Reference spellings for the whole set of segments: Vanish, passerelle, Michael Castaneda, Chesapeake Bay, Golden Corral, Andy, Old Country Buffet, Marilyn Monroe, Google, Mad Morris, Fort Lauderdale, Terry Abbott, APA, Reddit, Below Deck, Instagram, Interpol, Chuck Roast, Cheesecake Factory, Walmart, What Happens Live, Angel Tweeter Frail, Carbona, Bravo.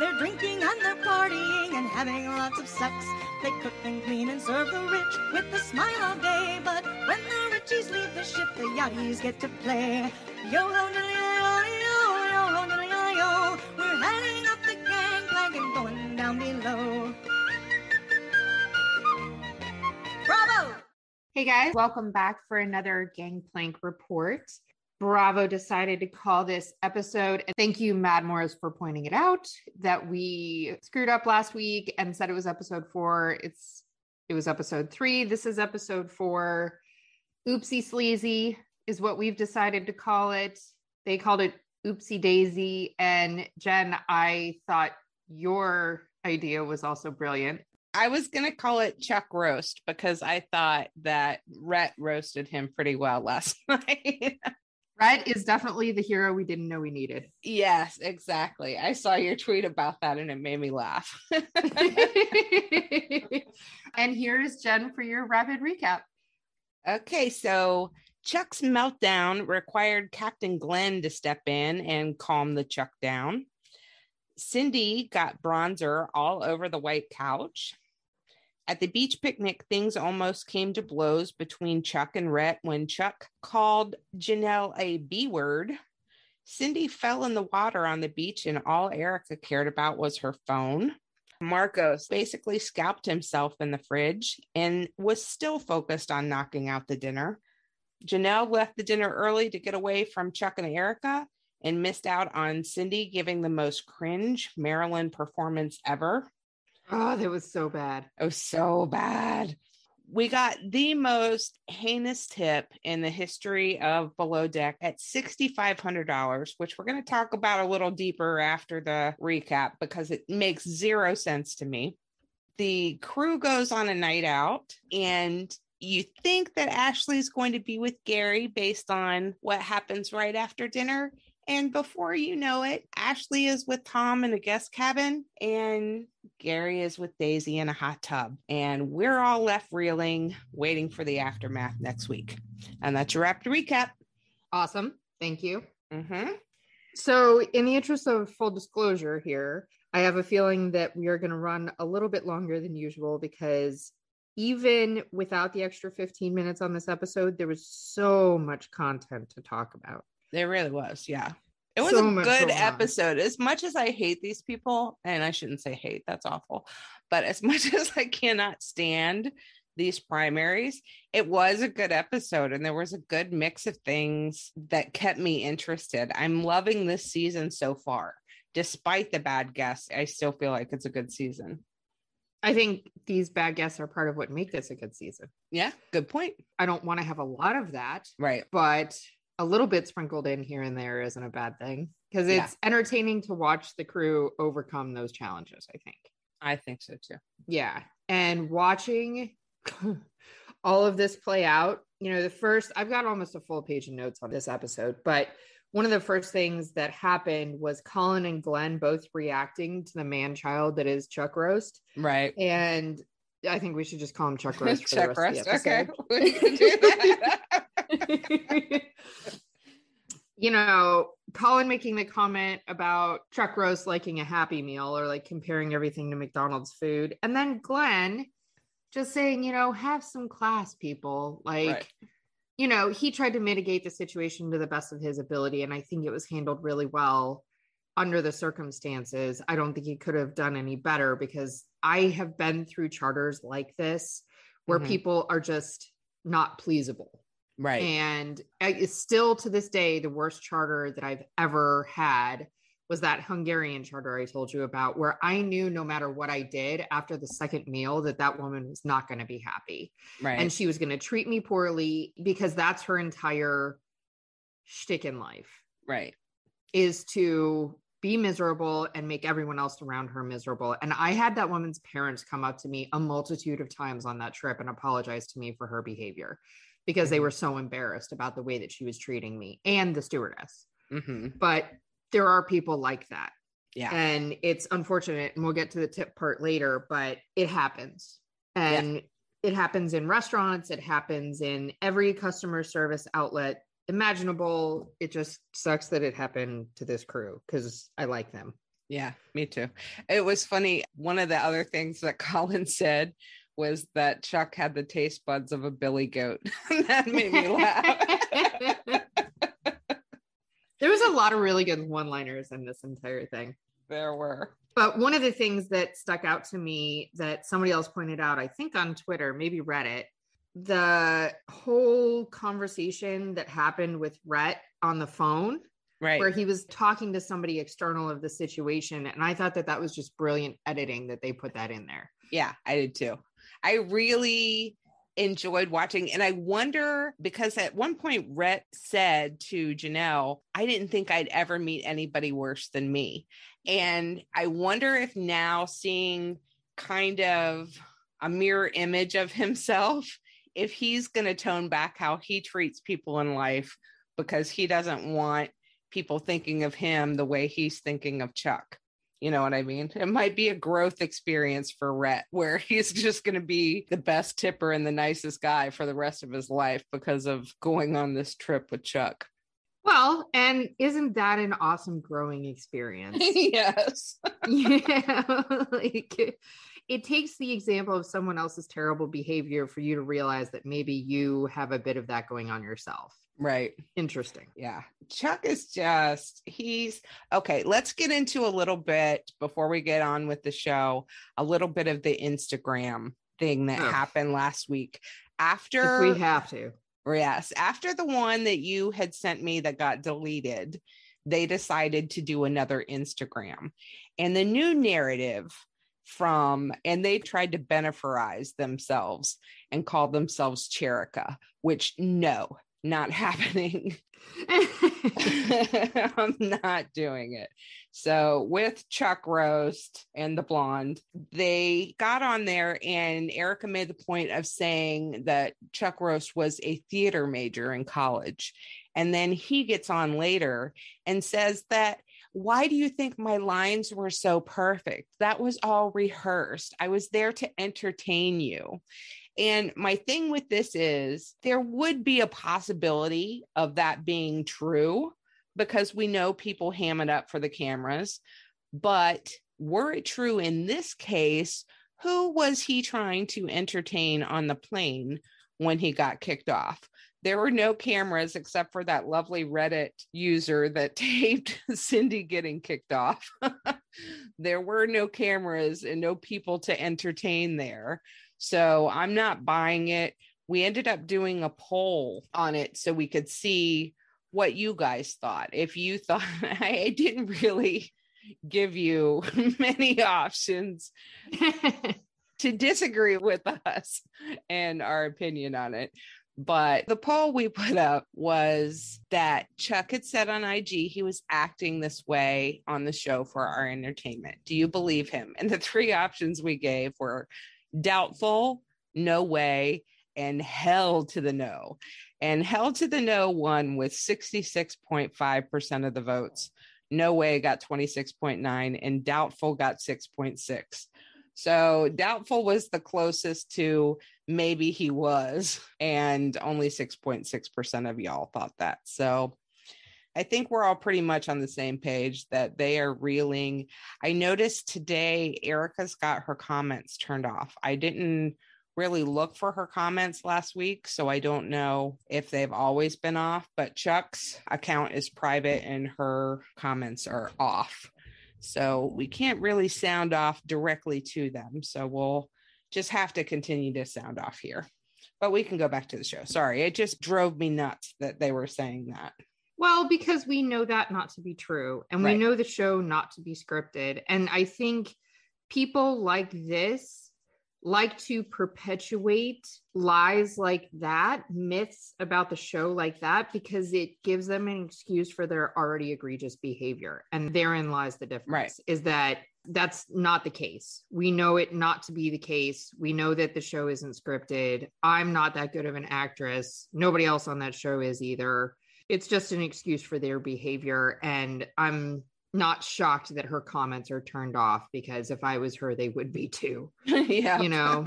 They're drinking and they're partying and having lots of sex. They cook and clean and serve the rich with a smile all day. But when the richies leave the ship, the yachties get to play. Yo-ho, diddly-yo, yo-ho, diddly-yo. We're heading up the gangplank and going down below. Bravo! Hey guys, welcome back for another Gangplank Report. Bravo decided to call this episode, and thank you, Mad Morris, for pointing it out, that we screwed up last week and said it was episode 4. It was episode 3. This is episode 4. Oopsie Sleazy is what we've decided to call it. They called it Oopsie Daisy. And Jen, I thought your idea was also brilliant. I was going to call it Chuck Roast because I thought that Rhett roasted him pretty well last night. Red is definitely the hero we didn't know we needed. Yes, exactly. I saw your tweet about that and it made me laugh. And here's Jen for your rapid recap. Okay, so Chuck's meltdown required Captain Glenn to step in and calm the Chuck down. Cindy got bronzer all over the white couch. At the beach picnic, things almost came to blows between Chuck and Rhett when Chuck called Janelle a B-word. Cindy fell in the water on the beach, and all Erica cared about was her phone. Marcos basically scalped himself in the fridge and was still focused on knocking out the dinner. Janelle left the dinner early to get away from Chuck and Erica and missed out on Cindy giving the most cringe Marilyn performance ever. Oh, that was so bad. Oh, so bad. We got the most heinous tip in the history of Below Deck at $6,500, which we're going to talk about a little deeper after the recap because it makes zero sense to me. The crew goes on a night out, and you think that Ashley's going to be with Gary based on what happens right after dinner. And before you know it, Ashley is with Tom in a guest cabin and Gary is with Daisy in a hot tub. And we're all left reeling, waiting for the aftermath next week. And that's your rapid recap. Awesome. Thank you. Mm-hmm. So in the interest of full disclosure here, I have a feeling that we are going to run a little bit longer than usual because even without the extra 15 minutes on this episode, there was so much content to talk about. There really was, yeah. It was a good episode. As much as I hate these people, and I shouldn't say hate, that's awful, but as much as I cannot stand these primaries, it was a good episode, and there was a good mix of things that kept me interested. I'm loving this season so far. Despite the bad guests, I still feel like it's a good season. I think these bad guests are part of what make this a good season. Yeah, good point. I don't want to have a lot of that. Right. But a little bit sprinkled in here and there isn't a bad thing because it's entertaining to watch the crew overcome those challenges. I think so too. Yeah. And watching all of this play out, you know, I've got almost a full page of notes on this episode, but one of the first things that happened was Colin and Glenn both reacting to the man-child that is Chuck Roast. Right. And I think we should just call him Chuck Roast. For Chuck the rest Roast. Of the episode. Okay. We can do that. You know, Colin making the comment about Chuck Roast liking a Happy Meal or like comparing everything to McDonald's food, and then Glenn just saying, you know, have some class, people. Like, right. you know, he tried to mitigate the situation to the best of his ability. And I think it was handled really well under the circumstances. I don't think he could have done any better, because I have been through charters like this where mm-hmm. people are just not pleasable. Right. And it's still to this day, the worst charter that I've ever had was that Hungarian charter I told you about, where I knew no matter what I did after the second meal that that woman was not going to be happy. Right. And she was going to treat me poorly, because that's her entire shtick in life. Right. Is to be miserable and make everyone else around her miserable. And I had that woman's parents come up to me a multitude of times on that trip and apologize to me for her behavior, because mm-hmm. they were so embarrassed about the way that she was treating me and the stewardess. Mm-hmm. But there are people like that. Yeah. And it's unfortunate, and we'll get to the tip part later, but it happens. And yeah. it happens in restaurants. It happens in every customer service outlet imaginable. It just sucks that it happened to this crew, because I like them. Yeah, me too. It was funny. One of the other things that Colin said was that Chuck had the taste buds of a billy goat. That made me laugh. There was a lot of really good one-liners in this entire thing. There were. But one of the things that stuck out to me that somebody else pointed out, I think on Twitter, maybe Reddit, the whole conversation that happened with Rhett on the phone, right, where he was talking to somebody external of the situation. And I thought that that was just brilliant editing that they put that in there. Yeah, I did too. I really enjoyed watching. And I wonder, because at one point Rhett said to Janelle, I didn't think I'd ever meet anybody worse than me. And I wonder if now, seeing kind of a mirror image of himself, if he's going to tone back how he treats people in life, because he doesn't want people thinking of him the way he's thinking of Chuck. You know what I mean? It might be a growth experience for Rhett, where he's just going to be the best tipper and the nicest guy for the rest of his life because of going on this trip with Chuck. Well, and isn't that an awesome growing experience? Yes. Yeah. Like, it takes the example of someone else's terrible behavior for you to realize that maybe you have a bit of that going on yourself. Right. Interesting. Yeah. Chuck is just, he's okay. Let's get into a little bit, before we get on with the show, a little bit of the Instagram thing that happened last week. After, if we have to. Yes. After the one that you had sent me that got deleted, they decided to do another Instagram. And the new narrative and they tried to beneferize themselves and call themselves Cherica, which not happening. I'm not doing it. So with Chuck Roast and the blonde, they got on there, and Erica made the point of saying that Chuck Roast was a theater major in college. And then he gets on later and says that, why do you think my lines were so perfect? That was all rehearsed. I was there to entertain you. And my thing with this is, there would be a possibility of that being true, because we know people ham it up for the cameras. But were it true in this case, who was he trying to entertain on the plane when he got kicked off? There were no cameras except for that lovely Reddit user that taped Cindy getting kicked off. There were no cameras and no people to entertain there. So I'm not buying it. We ended up doing a poll on it so we could see what you guys thought. If you thought, I didn't really give you many options to disagree with us and our opinion on it. But the poll we put up was that Chuck had said on IG he was acting this way on the show for our entertainment. Do you believe him? And the three options we gave were doubtful, no way, and hell to the no. And hell to the no won with 66.5% of the votes. No way got 26.9%, and doubtful got 6.6%. So doubtful was the closest to maybe he was, and only 6.6% of y'all thought that. So I think we're all pretty much on the same page that they are reeling. I noticed today Erica's got her comments turned off. I didn't really look for her comments last week, so I don't know if they've always been off, but Chuck's account is private and her comments are off. So we can't really sound off directly to them. So we'll just have to continue to sound off here, but we can go back to the show. Sorry. It just drove me nuts that they were saying that. Well, because we know that not to be true, and we know the show not to be scripted. And I think people like this like to perpetuate lies like that, myths about the show like that, because it gives them an excuse for their already egregious behavior. And therein lies the difference, is that that's not the case. We know it not to be the case. We know that the show isn't scripted. I'm not that good of an actress. Nobody else on that show is either. It's just an excuse for their behavior. And I'm not shocked that her comments are turned off, because if I was her, they would be too. You know,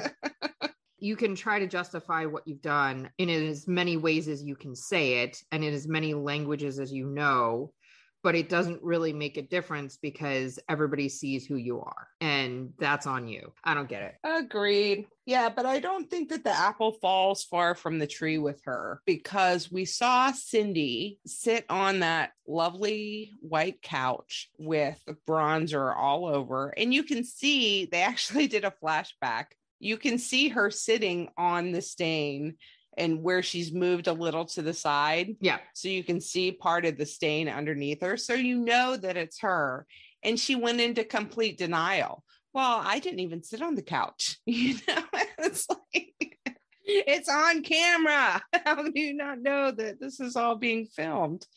you can try to justify what you've done in as many ways as you can say it and in as many languages as you know, but it doesn't really make a difference because everybody sees who you are, and that's on you. I don't get it. Agreed. Yeah, but I don't think that the apple falls far from the tree with her, because we saw Cindy sit on that lovely white couch with bronzer all over. And you can see they actually did a flashback. You can see her sitting on the stain and where she's moved a little to the side. Yeah. So you can see part of the stain underneath her. So you know that it's her. And she went into complete denial. Well, I didn't even sit on the couch. You know, it's like, it's on camera. How do you not know that this is all being filmed?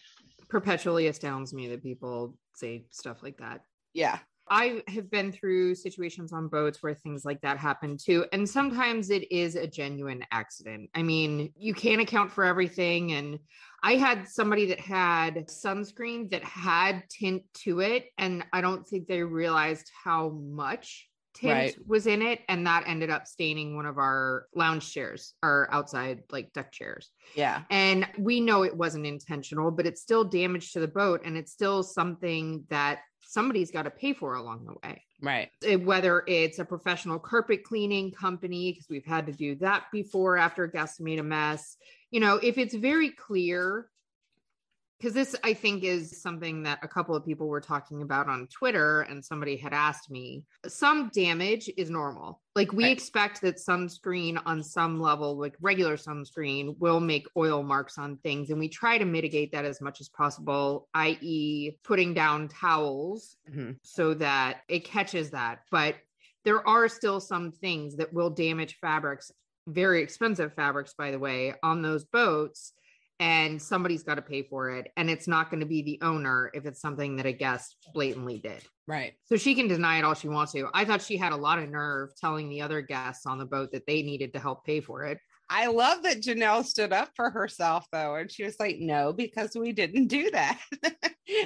Perpetually astounds me that people say stuff like that. Yeah. I have been through situations on boats where things like that happen too. And sometimes it is a genuine accident. I mean, you can't account for everything. And I had somebody that had sunscreen that had tint to it, and I don't think they realized how much tint was in it. And that ended up staining one of our lounge chairs, our outside like deck chairs. Yeah. And we know it wasn't intentional, but it's still damage to the boat. And it's still something that somebody's got to pay for along the way. Right. Whether it's a professional carpet cleaning company, because we've had to do that before after a guest made a mess. You know, if it's very clear, because this, I think, is something that a couple of people were talking about on Twitter, and somebody had asked me, some damage is normal. Like we expect that sunscreen on some level, like regular sunscreen, will make oil marks on things. And we try to mitigate that as much as possible, i.e. putting down towels so that it catches that. But there are still some things that will damage fabrics, very expensive fabrics, by the way, on those boats. And somebody's got to pay for it. And it's not going to be the owner if it's something that a guest blatantly did. Right. So she can deny it all she wants to. I thought she had a lot of nerve telling the other guests on the boat that they needed to help pay for it. I love that Janelle stood up for herself, though. And she was like, no, because we didn't do that.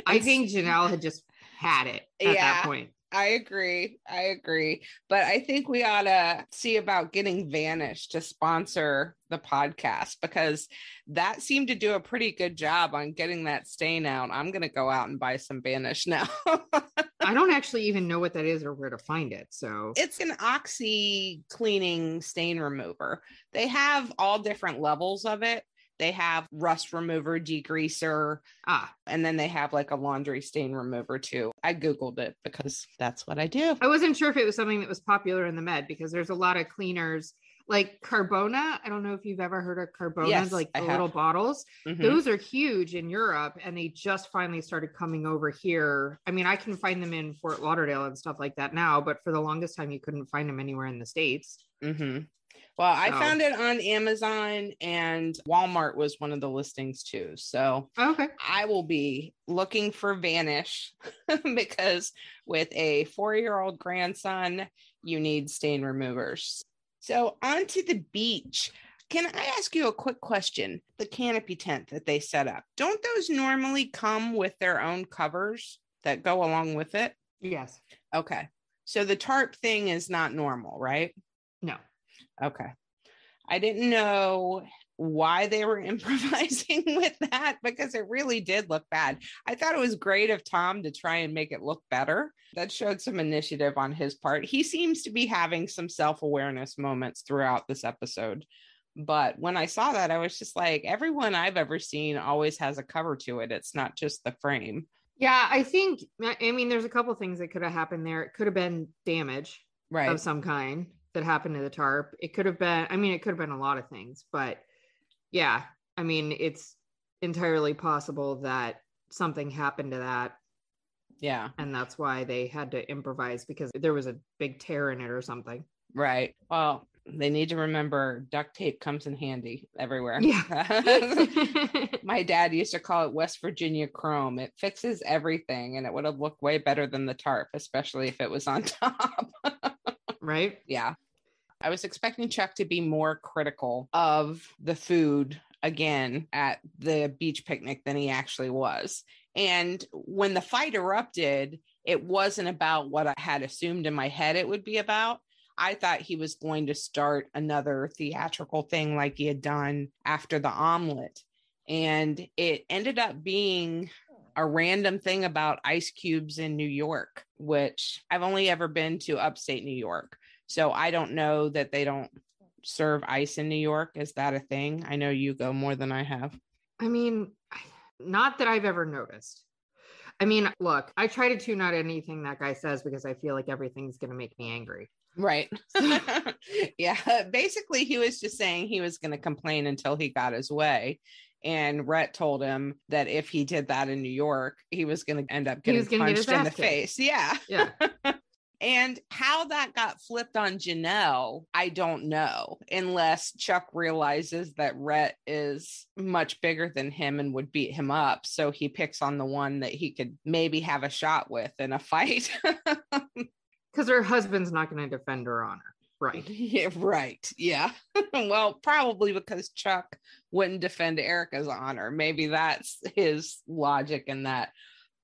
I think Janelle had just had it at that point. I agree. I agree. But I think we ought to see about getting Vanish to sponsor the podcast, because that seemed to do a pretty good job on getting that stain out. I'm going to go out and buy some Vanish now. I don't actually even know what that is or where to find it. So it's an oxy cleaning stain remover. They have all different levels of it. They have rust remover, degreaser, and then they have like a laundry stain remover too. I Googled it because that's what I do. I wasn't sure if it was something that was popular in the Med, because there's a lot of cleaners like Carbona. I don't know if you've ever heard of Carbona, like the little bottles. Those are huge in Europe, and they just finally started coming over here. I mean, I can find them in Fort Lauderdale and stuff like that now, but for the longest time, you couldn't find them anywhere in the States. Well, I found it on Amazon, and Walmart was one of the listings too. So I will be looking for Vanish because with a 4-year-old grandson, you need stain removers. So on to the beach. Can I ask you a quick question? The canopy tent that they set up, don't those normally come with their own covers that go along with it? Yes. Okay. So the tarp thing is not normal, right? No. Okay. I didn't know why they were improvising with that, because it really did look bad. I thought it was great of Tom to try and make it look better. That showed some initiative on his part. He seems to be having some self-awareness moments throughout this episode. But when I saw that, I was just like, everyone I've ever seen always has a cover to it. It's not just the frame. Yeah, I think, I mean, there's a couple things that could have happened there. It could have been damage of some kind that happened to the tarp. It could have been, I mean, it could have been a lot of things, but yeah, I mean, it's entirely possible that something happened to that. Yeah. And that's why they had to improvise, because there was a big tear in it or something. Right. Well, they need to remember duct tape comes in handy everywhere. Yeah. My dad used to call it West Virginia chrome. It fixes everything, and it would have looked way better than the tarp, especially if it was on top. Right? Yeah. I was expecting Chuck to be more critical of the food again at the beach picnic than he actually was. And when the fight erupted, it wasn't about what I had assumed in my head it would be about. I thought he was going to start another theatrical thing like he had done after the omelet. And it ended up being a random thing about ice cubes in New York, which I've only ever been to upstate New York. So I don't know that they don't serve ice in New York. Is that a thing? I know you go more than I have. I mean, not that I've ever noticed. I mean, look, I try to tune out anything that guy says because I feel like everything's going to make me angry. Right. Yeah. Basically, he was just saying he was going to complain until he got his way. And Rhett told him that if he did that in New York, he was going to end up getting punched in the face. Yeah. Yeah. And how that got flipped on Janelle, I don't know, unless Chuck realizes that Rhett is much bigger than him and would beat him up. So he picks on the one that he could maybe have a shot with in a fight. Because her husband's not going to defend her honor. Right. Yeah, right. Yeah. Well, probably because Chuck wouldn't defend Erica's honor. Maybe that's his logic in that.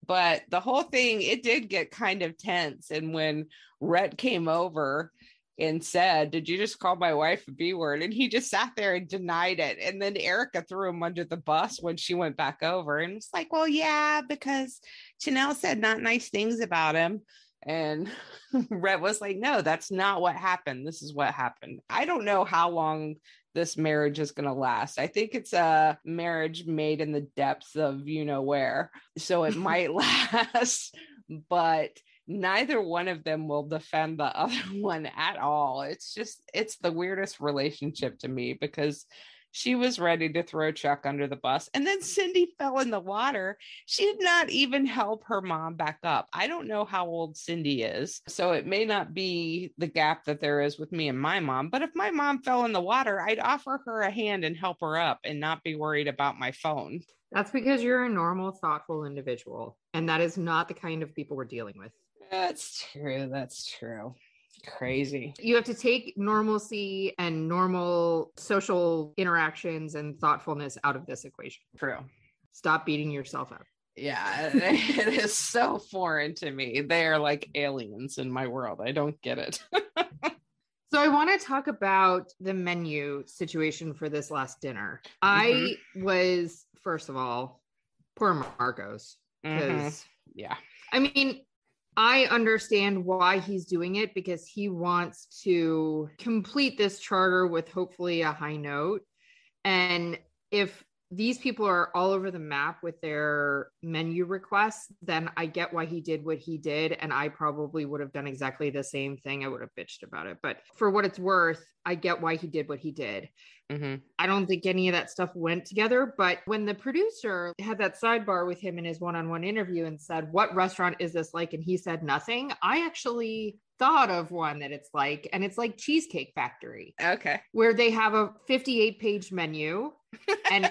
But the whole thing, it did get kind of tense. And when Rhett came over and said, "Did you just call my wife a B word?" And he just sat there and denied it. And then Erica threw him under the bus when she went back over and was like, "Well, yeah, because Janelle said not nice things about him." And Rhett was like, "No, that's not what happened. This is what happened." I don't know how long this marriage is going to last. I think it's a marriage made in the depths of you know where. So it might last, but neither one of them will defend the other one at all. It's just, it's the weirdest relationship to me because she was ready to throw Chuck under the bus. And then Cindy fell in the water. She did not even help her mom back up. I don't know how old Cindy is, so it may not be the gap that there is with me and my mom. But if my mom fell in the water, I'd offer her a hand and help her up and not be worried about my phone. That's because you're a normal, thoughtful individual. And that is not the kind of people we're dealing with. That's true. That's true. Crazy. You have to take normalcy and normal social interactions and thoughtfulness out of this equation. True. Stop beating yourself up. Yeah, it is so foreign to me. They are like aliens in my world. I don't get it. So I want to talk about the menu situation for this last dinner. I was, first of all, poor Marcos. Because, yeah, I mean, I understand why he's doing it, because he wants to complete this charter with hopefully a high note. And if these people are all over the map with their menu requests, then I get why he did what he did. And I probably would have done exactly the same thing. I would have bitched about it. But for what it's worth, I get why he did what he did. Mm-hmm. I don't think any of that stuff went together. But when the producer had that sidebar with him in his one-on-one interview and said, "What restaurant is this like?" and he said nothing, I actually thought of one that it's like, and it's like Cheesecake Factory. Okay. Where they have a 58-page menu and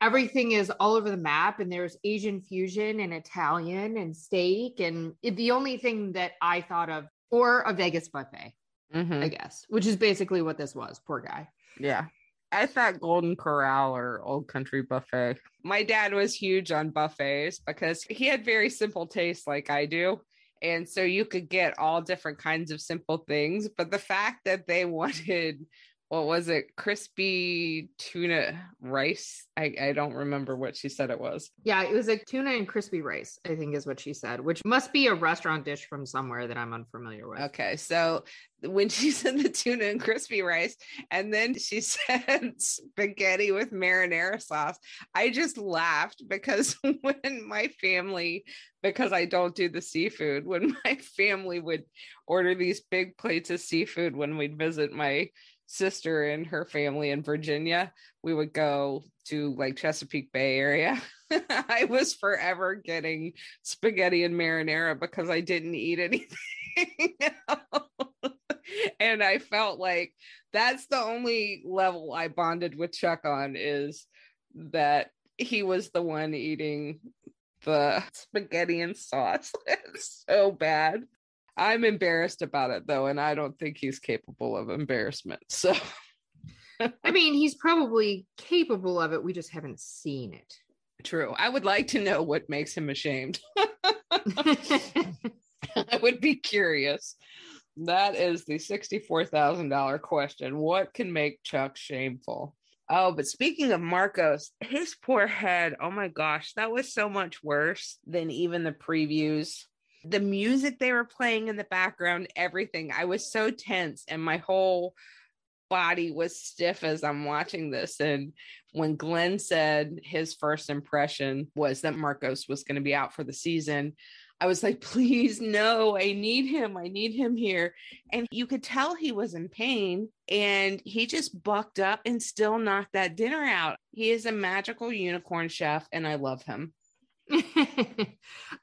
everything is all over the map, and there's Asian fusion and Italian and steak. And the only thing that I thought of, or a Vegas buffet, I guess, which is basically what this was. Poor guy. Yeah. I thought Golden Corral or Old Country Buffet. My dad was huge on buffets because he had very simple tastes like I do. And so you could get all different kinds of simple things. But the fact that they wanted what was it? Crispy tuna rice. I don't remember what she said it was. Yeah, it was a tuna and crispy rice, I think is what she said, which must be a restaurant dish from somewhere that I'm unfamiliar with. Okay. So when she said the tuna and crispy rice, and then she said spaghetti with marinara sauce, I just laughed because when my family, because I don't do the seafood, when my family would order these big plates of seafood, when we'd visit my sister and her family in Virginia, we would go to like Chesapeake Bay area. I was forever getting spaghetti and marinara because I didn't eat anything else. And I felt like that's the only level I bonded with Chuck on, is that he was the one eating the spaghetti and sauce. It's so bad. I'm embarrassed about it though, and I don't think he's capable of embarrassment. So, I mean, he's probably capable of it. We just haven't seen it. True. I would like to know what makes him ashamed. I would be curious. That is the $64,000 question. What can make Chuck shameful? Oh, but speaking of Marcos, his poor head. Oh my gosh, that was so much worse than even the previews. The music they were playing in the background, everything. I was so tense and my whole body was stiff as I'm watching this. And when Glenn said his first impression was that Marcos was going to be out for the season, I was like, please, no, I need him. I need him here. And you could tell he was in pain, and he just bucked up and still knocked that dinner out. He is a magical unicorn chef, and I love him.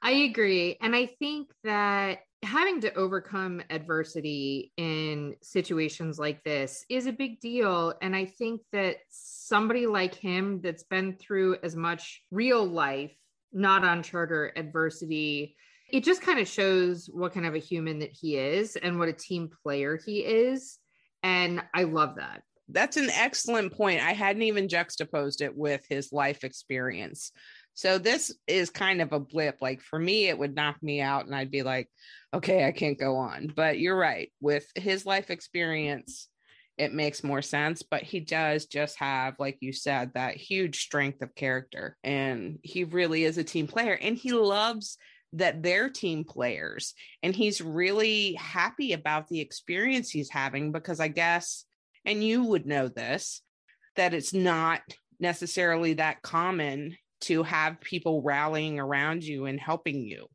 I agree. And I think that having to overcome adversity in situations like this is a big deal. And I think that somebody like him that's been through as much real life, not on charter adversity, it just kind of shows what kind of a human that he is and what a team player he is. And I love that. That's an excellent point. I hadn't even juxtaposed it with his life experience. So this is kind of a blip. Like for me, it would knock me out and I'd be like, okay, I can't go on. But you're right. With his life experience, it makes more sense. But he does just have, like you said, that huge strength of character. And he really is a team player. And he loves that they're team players. And he's really happy about the experience he's having, because I guess, and you would know this, that it's not necessarily that common to have people rallying around you and helping you.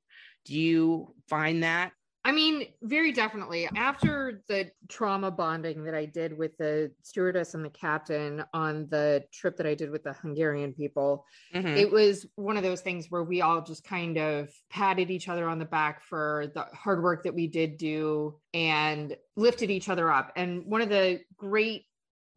Do you find that? I mean, very definitely. After the trauma bonding that I did with the stewardess and the captain on the trip that I did with the Hungarian people, It was one of those things where we all just kind of patted each other on the back for the hard work that we did do and lifted each other up. And one of the great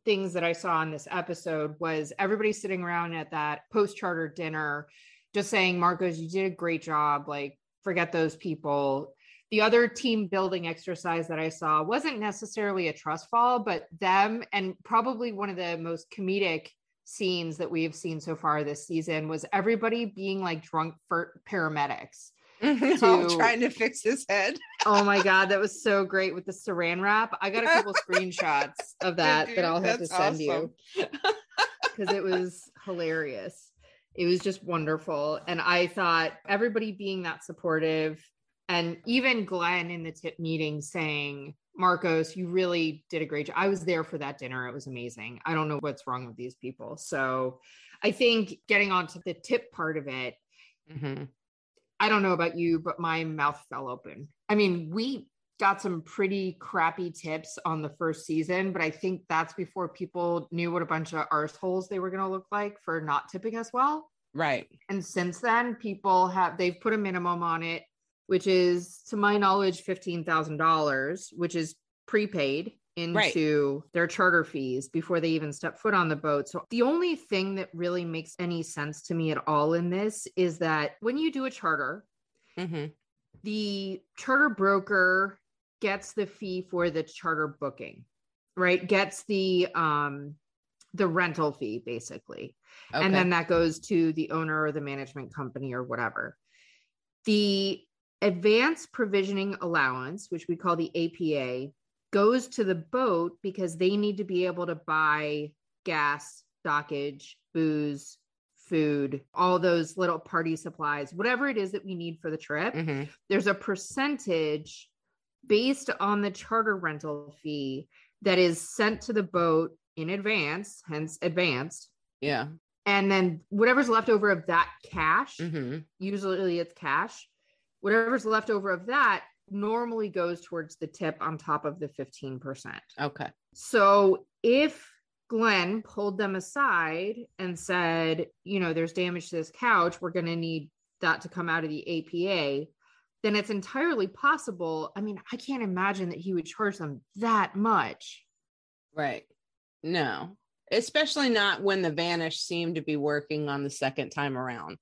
things that I saw in this episode was everybody sitting around at that post-charter dinner, just saying, Marcos, you did a great job. Like, forget those people. The other team building exercise that I saw wasn't necessarily a trust fall, but them, and probably one of the most comedic scenes that we have seen so far this season, was everybody being like drunk paramedics. Trying to fix his head. Oh my God, that was so great with the saran wrap. I got a couple screenshots of that that I'll have to send you, because it was hilarious. It was just wonderful. And I thought everybody being that supportive, and even Glenn in the tip meeting saying, Marcos, you really did a great job. I was there for that dinner. It was amazing. I don't know what's wrong with these people. So I think getting on to the tip part of it, I don't know about you, but my mouth fell open. I mean, we got some pretty crappy tips on the first season, but I think that's before people knew what a bunch of arseholes they were going to look like for not tipping us well. Right. And since then, people they've put a minimum on it, which is, to my knowledge, $15,000, which is prepaid into their charter fees before they even step foot on the boat. So the only thing that really makes any sense to me at all in this is that when you do a charter, the charter broker gets the fee for the charter booking, right? Gets the rental fee basically. Okay. And then that goes to the owner or the management company or whatever. The advance provisioning allowance, which we call the APA, goes to the boat because they need to be able to buy gas, dockage, booze, food, all those little party supplies, whatever it is that we need for the trip. Mm-hmm. There's a percentage based on the charter rental fee that is sent to the boat in advance, hence advanced. Yeah. And then whatever's left over of that cash, mm-hmm. usually it's cash, whatever's left over of that normally goes towards the tip on top of the 15%. Okay. So if Glenn pulled them aside and said, you know, there's damage to this couch, we're going to need that to come out of the APA, then it's entirely possible. I mean, I can't imagine that he would charge them that much. Right. No, especially not when the Vanish seemed to be working on the second time around.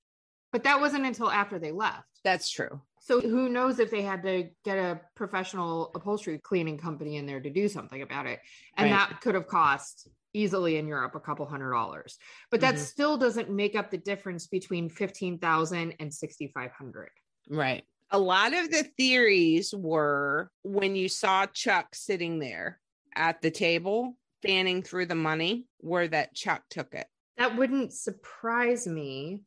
But that wasn't until after they left. That's true. So who knows if they had to get a professional upholstery cleaning company in there to do something about it. And right. that could have cost easily in Europe $200. But that mm-hmm. still doesn't make up the difference between $15,000 and $6,500. Right. A lot of the theories were when you saw Chuck sitting there at the table, fanning through the money, were that Chuck took it. That wouldn't surprise me,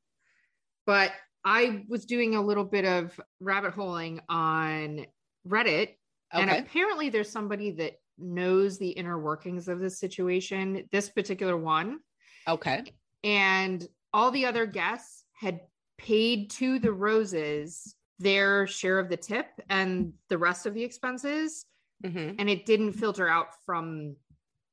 but I was doing a little bit of rabbit holing on Reddit, okay. and apparently there's somebody that knows the inner workings of this situation, this particular one. Okay. And all the other guests had paid to the Roses their share of the tip and the rest of the expenses, mm-hmm. and it didn't filter out from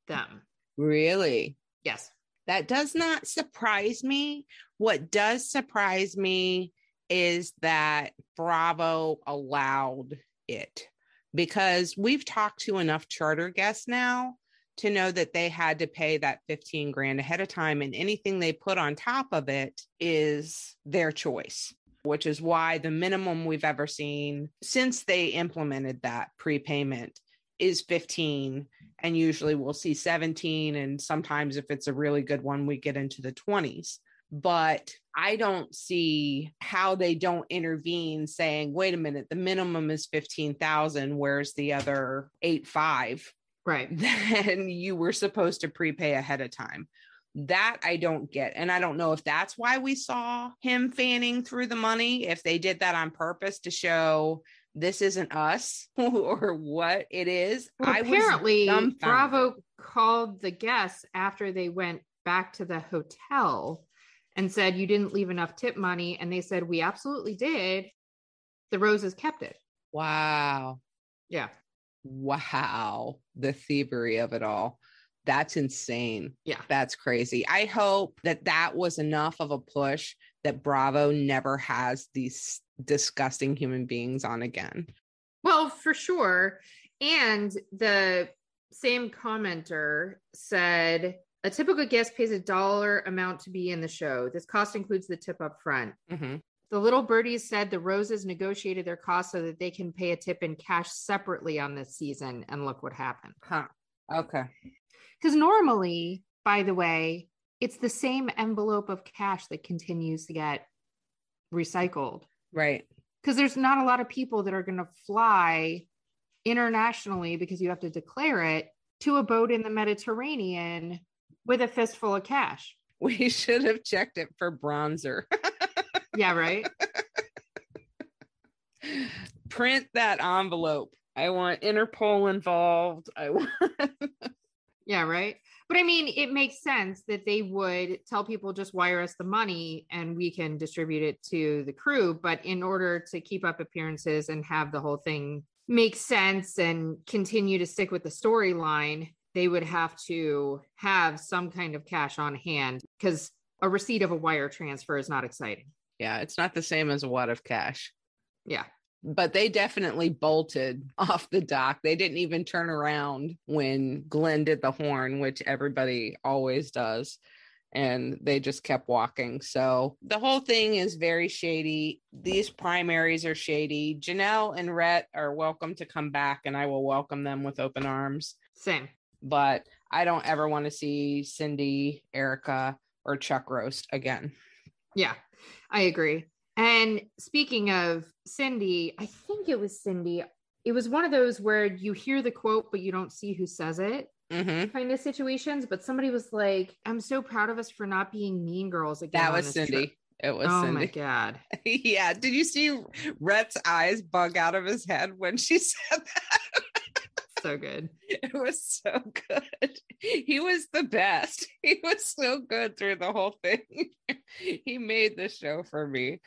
them. Really? Yes. That does not surprise me. What does surprise me is that Bravo allowed it, because we've talked to enough charter guests now to know that they had to pay that $15,000 ahead of time, and anything they put on top of it is their choice, which is why the minimum we've ever seen since they implemented that prepayment is 15, and usually we'll see 17. And sometimes if it's a really good one, we get into the 20s, but I don't see how they don't intervene saying, wait a minute, the minimum is 15,000. Where's the other 8,500? Right. Then you were supposed to prepay ahead of time. That I don't get. And I don't know if that's why we saw him fanning through the money, if they did that on purpose to show this isn't us or what it is. Well, apparently Bravo called the guests after they went back to the hotel and said, you didn't leave enough tip money. And they said, we absolutely did. The Roses kept it. Wow. Yeah. Wow. The thievery of it all. That's insane. Yeah. That's crazy. I hope that that was enough of a push that Bravo never has these disgusting human beings on again. Well, for sure. And the same commenter said, a typical guest pays a dollar amount to be in the show. This cost includes the tip up front. Mm-hmm. The little birdies said the Roses negotiated their cost so that they can pay a tip in cash separately on this season. And look what happened. Huh. Okay. Because normally, by the way, it's the same envelope of cash that continues to get recycled. Right. Because there's not a lot of people that are going to fly internationally, because you have to declare it, to a boat in the Mediterranean with a fistful of cash. We should have checked it for bronzer. Yeah, right. Print that envelope. I want Interpol involved. Yeah, right. But I mean, it makes sense that they would tell people just wire us the money and we can distribute it to the crew. But in order to keep up appearances and have the whole thing make sense and continue to stick with the storyline, they would have to have some kind of cash on hand, because a receipt of a wire transfer is not exciting. Yeah, it's not the same as a wad of cash. Yeah. But they definitely bolted off the dock. They didn't even turn around when Glenn did the horn, which everybody always does. And they just kept walking. So the whole thing is very shady. These primaries are shady. Janelle and Rhett are welcome to come back, and I will welcome them with open arms. Same. But I don't ever want to see Cindy, Erica, or Chuck roast again. Yeah, I agree. And speaking of Cindy, I think it was Cindy. it was one of those where you hear the quote, but you don't see who says it. Mm-hmm. Kind of situations, but somebody was like, I'm so proud of us for not being mean girls again. That was Cindy. Trip. It was Cindy. Oh my God. Yeah. Did you see Rhett's eyes bug out of his head when she said that? So good. It was so good. He was the best. He was so good through the whole thing. He made the show for me.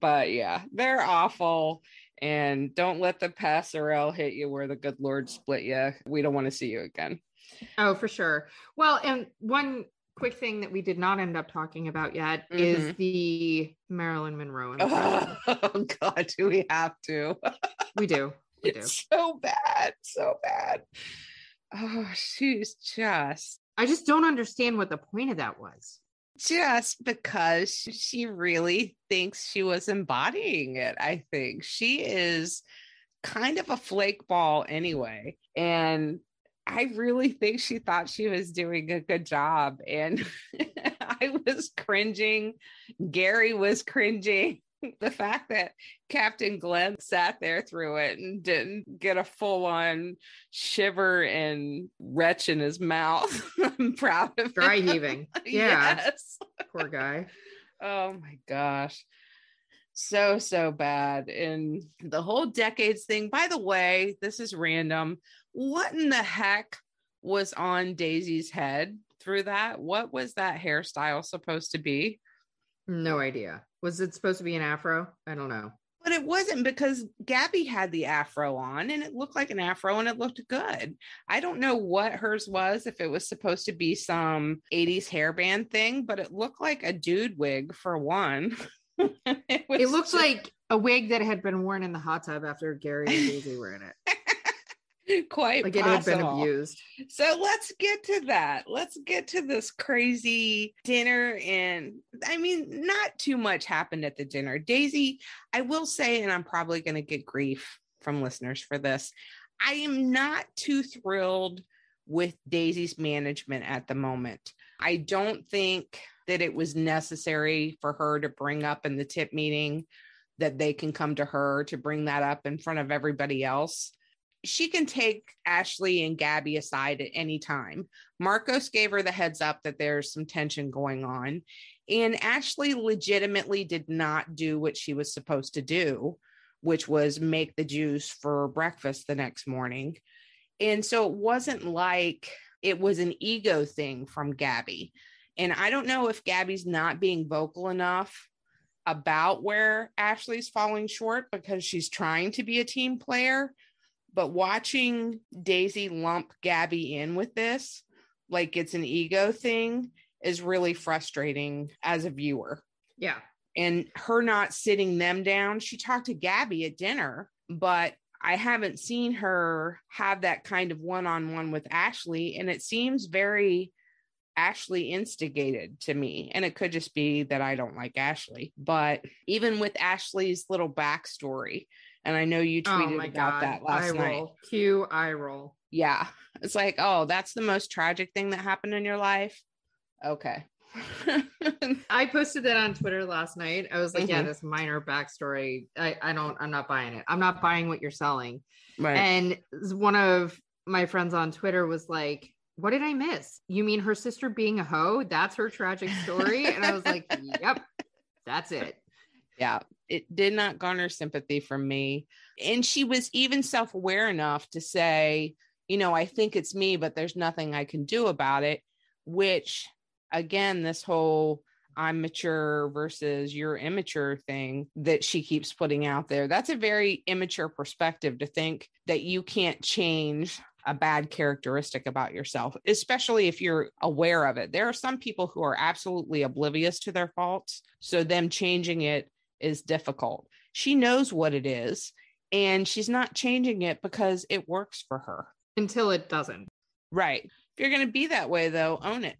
But yeah, they're awful. And don't let the passerelle hit you where the good Lord split you. We don't want to see you again. Oh, for sure. Well, and one quick thing that we did not end up talking about yet is the Marilyn Monroe. Oh God, do we have to? We do. We do. It's so bad. So bad. Oh, she's just. I just don't understand what the point of that was. Just because she really thinks she was embodying it, I think. She is kind of a flake ball anyway. And I really think she thought she was doing a good job. And I was cringing. Gary was cringing. The fact that Captain Glenn sat there through it and didn't get a full-on shiver and retch in his mouth. I'm proud of him. Dry heaving. Yeah. Yes. Poor guy. Oh my gosh. So bad. And the whole decades thing, by the way, this is random. What in the heck was on Daisy's head through that? What was that hairstyle supposed to be? No idea. Was it supposed to be an afro? I don't know. But it wasn't, because Gabby had the afro on and it looked like an afro and it looked good. I don't know what hers was, if it was supposed to be some 80s hairband thing, but it looked like a dude wig for one. It looked like a wig that had been worn in the hot tub after Gary and Daisy were in it. Quite like it had been abused. So let's get to that. Let's get to this crazy dinner. And I mean, not too much happened at the dinner. Daisy, I will say, and I'm probably going to get grief from listeners for this, I am not too thrilled with Daisy's management at the moment. I don't think that it was necessary for her to bring up in the tip meeting that they can come to her, to bring that up in front of everybody else. She can take Ashley and Gabby aside at any time. Marcos gave her the heads up that there's some tension going on. And Ashley legitimately did not do what she was supposed to do, which was make the juice for breakfast the next morning. And so it wasn't like it was an ego thing from Gabby. And I don't know if Gabby's not being vocal enough about where Ashley's falling short because she's trying to be a team player. But watching Daisy lump Gabby in with this, like it's an ego thing, is really frustrating as a viewer. Yeah. And her not sitting them down. She talked to Gabby at dinner, but I haven't seen her have that kind of one-on-one with Ashley. And it seems very Ashley instigated to me. And it could just be that I don't like Ashley. But even with Ashley's little backstory, and I know you tweeted about that last night. Cue eye roll. Yeah. It's like, oh, that's the most tragic thing that happened in your life. Okay. I posted that on Twitter last night. I was like, yeah, this minor backstory. I'm not buying it. I'm not buying what you're selling. Right. And one of my friends on Twitter was like, what did I miss? You mean her sister being a hoe? That's her tragic story. And I was like, yep, that's it. Yeah. It did not garner sympathy from me. And she was even self-aware enough to say, you know, I think it's me, but there's nothing I can do about it, which again, this whole I'm mature versus you're immature thing that she keeps putting out there. That's a very immature perspective, to think that you can't change a bad characteristic about yourself, especially if you're aware of it. There are some people who are absolutely oblivious to their faults. So them changing it is difficult. She knows what it is, and she's not changing it because it works for her. Until it doesn't. Right. If you're going to be that way, though, own it.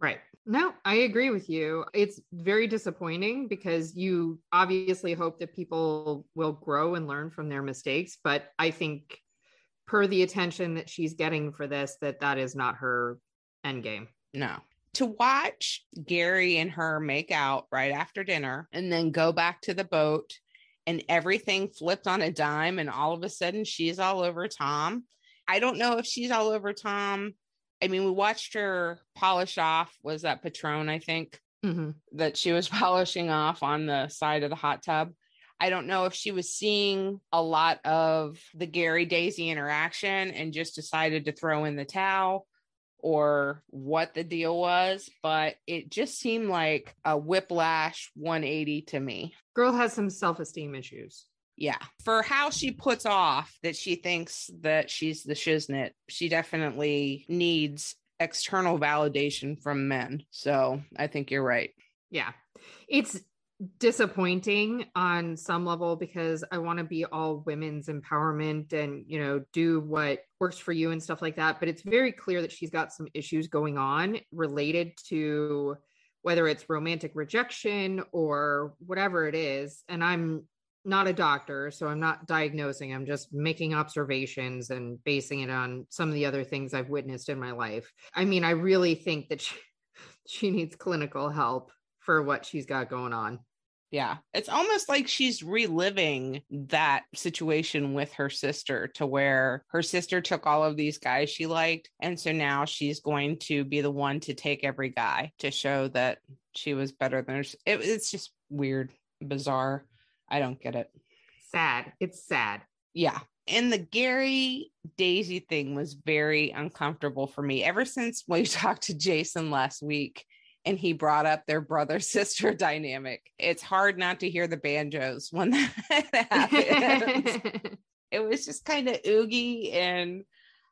Right. No, I agree with you. It's very disappointing because you obviously hope that people will grow and learn from their mistakes. But I think per the attention that she's getting for this, that is not her end game. No. To watch Gary and her make out right after dinner and then go back to the boat and everything flipped on a dime. And all of a sudden she's all over Tom. I don't know if she's all over Tom. I mean, we watched her polish off. Was that Patron? I think that she was polishing off on the side of the hot tub. I don't know if she was seeing a lot of the Gary Daisy interaction and just decided to throw in the towel or what the deal was, but it just seemed like a whiplash 180 to me. Girl has some self-esteem issues. Yeah. For how she puts off that she thinks that she's the shiznit, she definitely needs external validation from men. So I think you're right. Yeah. It's disappointing on some level because I want to be all women's empowerment and, you know, do what works for you and stuff like that. But it's very clear that she's got some issues going on related to whether it's romantic rejection or whatever it is. And I'm not a doctor, so I'm not diagnosing. I'm just making observations and basing it on some of the other things I've witnessed in my life. I mean, I really think that she needs clinical help for what she's got going on. Yeah. It's almost like she's reliving that situation with her sister to where her sister took all of these guys she liked. And so now she's going to be the one to take every guy to show that she was better than her. It's just weird, bizarre. I don't get it. Sad. It's sad. Yeah. And the Gary Daisy thing was very uncomfortable for me ever since we talked to Jason last week and he brought up their brother-sister dynamic. It's hard not to hear the banjos when that happens. It was just kind of oogie and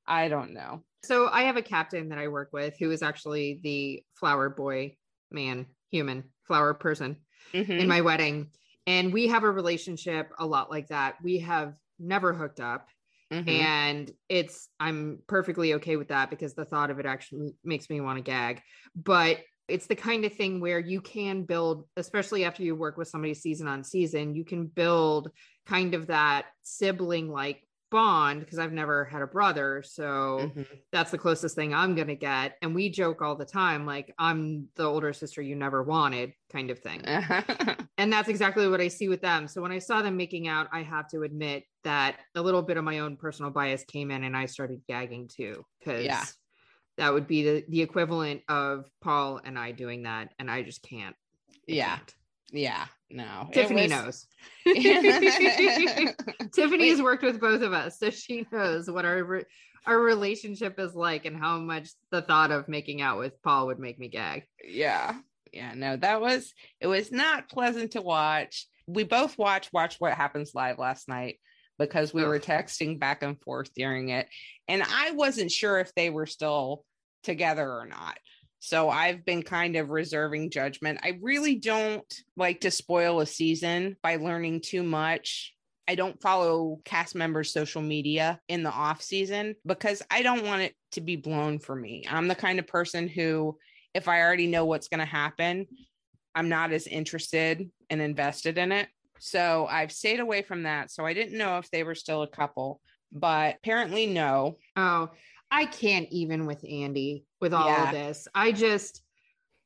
I don't know. So I have a captain that I work with who is actually the flower boy, man, human, flower person in my wedding. And we have a relationship a lot like that. We have never hooked up and I'm perfectly okay with that because the thought of it actually makes me want to gag. But it's the kind of thing where you can build, especially after you work with somebody season on season, you can build kind of that sibling like bond because I've never had a brother. So that's the closest thing I'm going to get. And we joke all the time, like I'm the older sister you never wanted kind of thing. And that's exactly what I see with them. So when I saw them making out, I have to admit that a little bit of my own personal bias came in and I started gagging too, because that would be the equivalent of Paul and I doing that. And I just can't. Yeah. No. Tiffany knows. Tiffany has worked with both of us, so she knows what our relationship is like and how much the thought of making out with Paul would make me gag. Yeah. No, it was not pleasant to watch. We both watched What Happens Live last night because we were texting back and forth during it. And I wasn't sure if they were still together or not. So I've been kind of reserving judgment. I really don't like to spoil a season by learning too much. I don't follow cast members' social media in the off season because I don't want it to be blown for me. I'm the kind of person who, if I already know what's going to happen, I'm not as interested and invested in it. So I've stayed away from that. So I didn't know if they were still a couple, but apparently no. Oh, I can't even with Andy with all of this.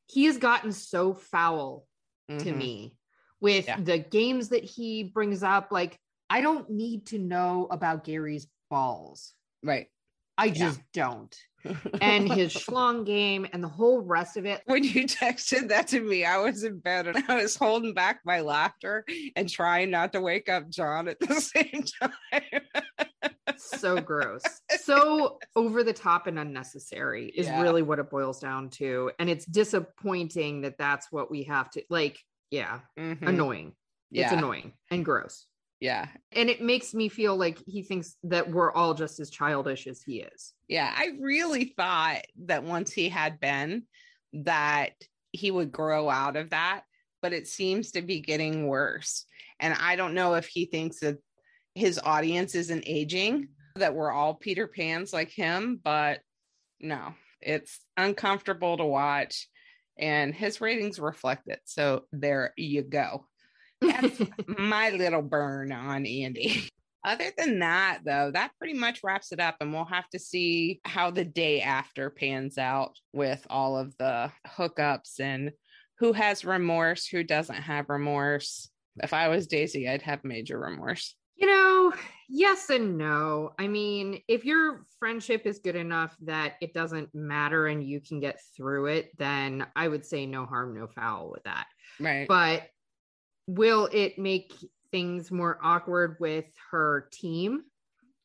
He has gotten so foul to me with the games that he brings up. Like, I don't need to know about Gary's balls. Right. I just don't. And his schlong game and the whole rest of it. When you texted that to me, I was in bed and I was holding back my laughter and trying not to wake up John at the same time. So gross. So over the top and unnecessary is really what it boils down to. And it's disappointing that that's what we have to like. Annoying. It's annoying and gross. Yeah. And it makes me feel like he thinks that we're all just as childish as he is. Yeah. I really thought that once he had Ben, that he would grow out of that, but it seems to be getting worse. And I don't know if he thinks that his audience isn't aging, that we're all Peter Pans like him, but no, it's uncomfortable to watch and his ratings reflect it. So there you go. That's my little burn on Andy. Other than that, though, that pretty much wraps it up and we'll have to see how the day after pans out with all of the hookups and who has remorse, who doesn't have remorse. If I was Daisy, I'd have major remorse. You know, yes and no. I mean, if your friendship is good enough that it doesn't matter and you can get through it, then I would say no harm, no foul with that. Right. But will it make things more awkward with her team?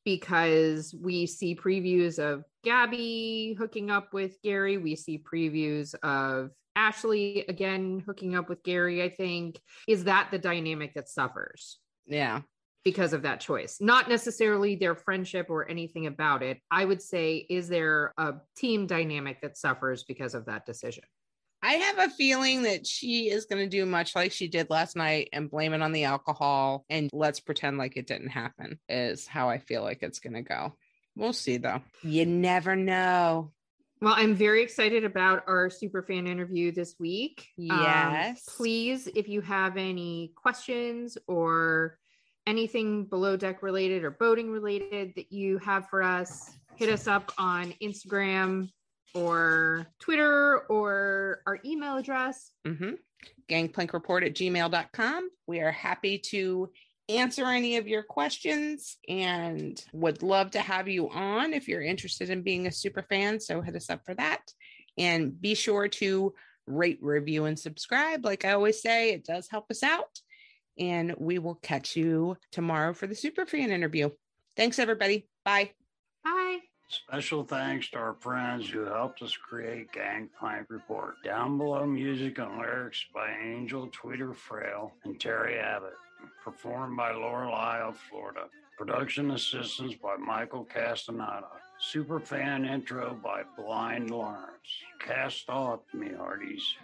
Because we see previews of Gabby hooking up with Gary. We see previews of Ashley again hooking up with Gary, I think. Is that the dynamic that suffers? Yeah. Because of that choice, not necessarily their friendship or anything about it. I would say, is there a team dynamic that suffers because of that decision? I have a feeling that she is going to do much like she did last night and blame it on the alcohol and let's pretend like it didn't happen, is how I feel like it's going to go. We'll see though. You never know. Well, I'm very excited about our superfan interview this week. Yes. Please, if you have any questions or anything Below Deck related or boating related that you have for us, hit us up on Instagram or Twitter or our email address. Gangplankreport@gmail.com. We are happy to answer any of your questions and would love to have you on if you're interested in being a super fan. So hit us up for that. And be sure to rate, review, and subscribe. Like I always say, it does help us out. And we will catch you tomorrow for the Superfan interview. Thanks, everybody. Bye. Bye. Special thanks to our friends who helped us create Gangplank Report. Down Below music and lyrics by Angel Tweeter Frail and Terry Abbott. Performed by Lorelei of Florida. Production assistance by Michael Castaneda. Superfan intro by Blind Lawrence. Cast off, me hearties.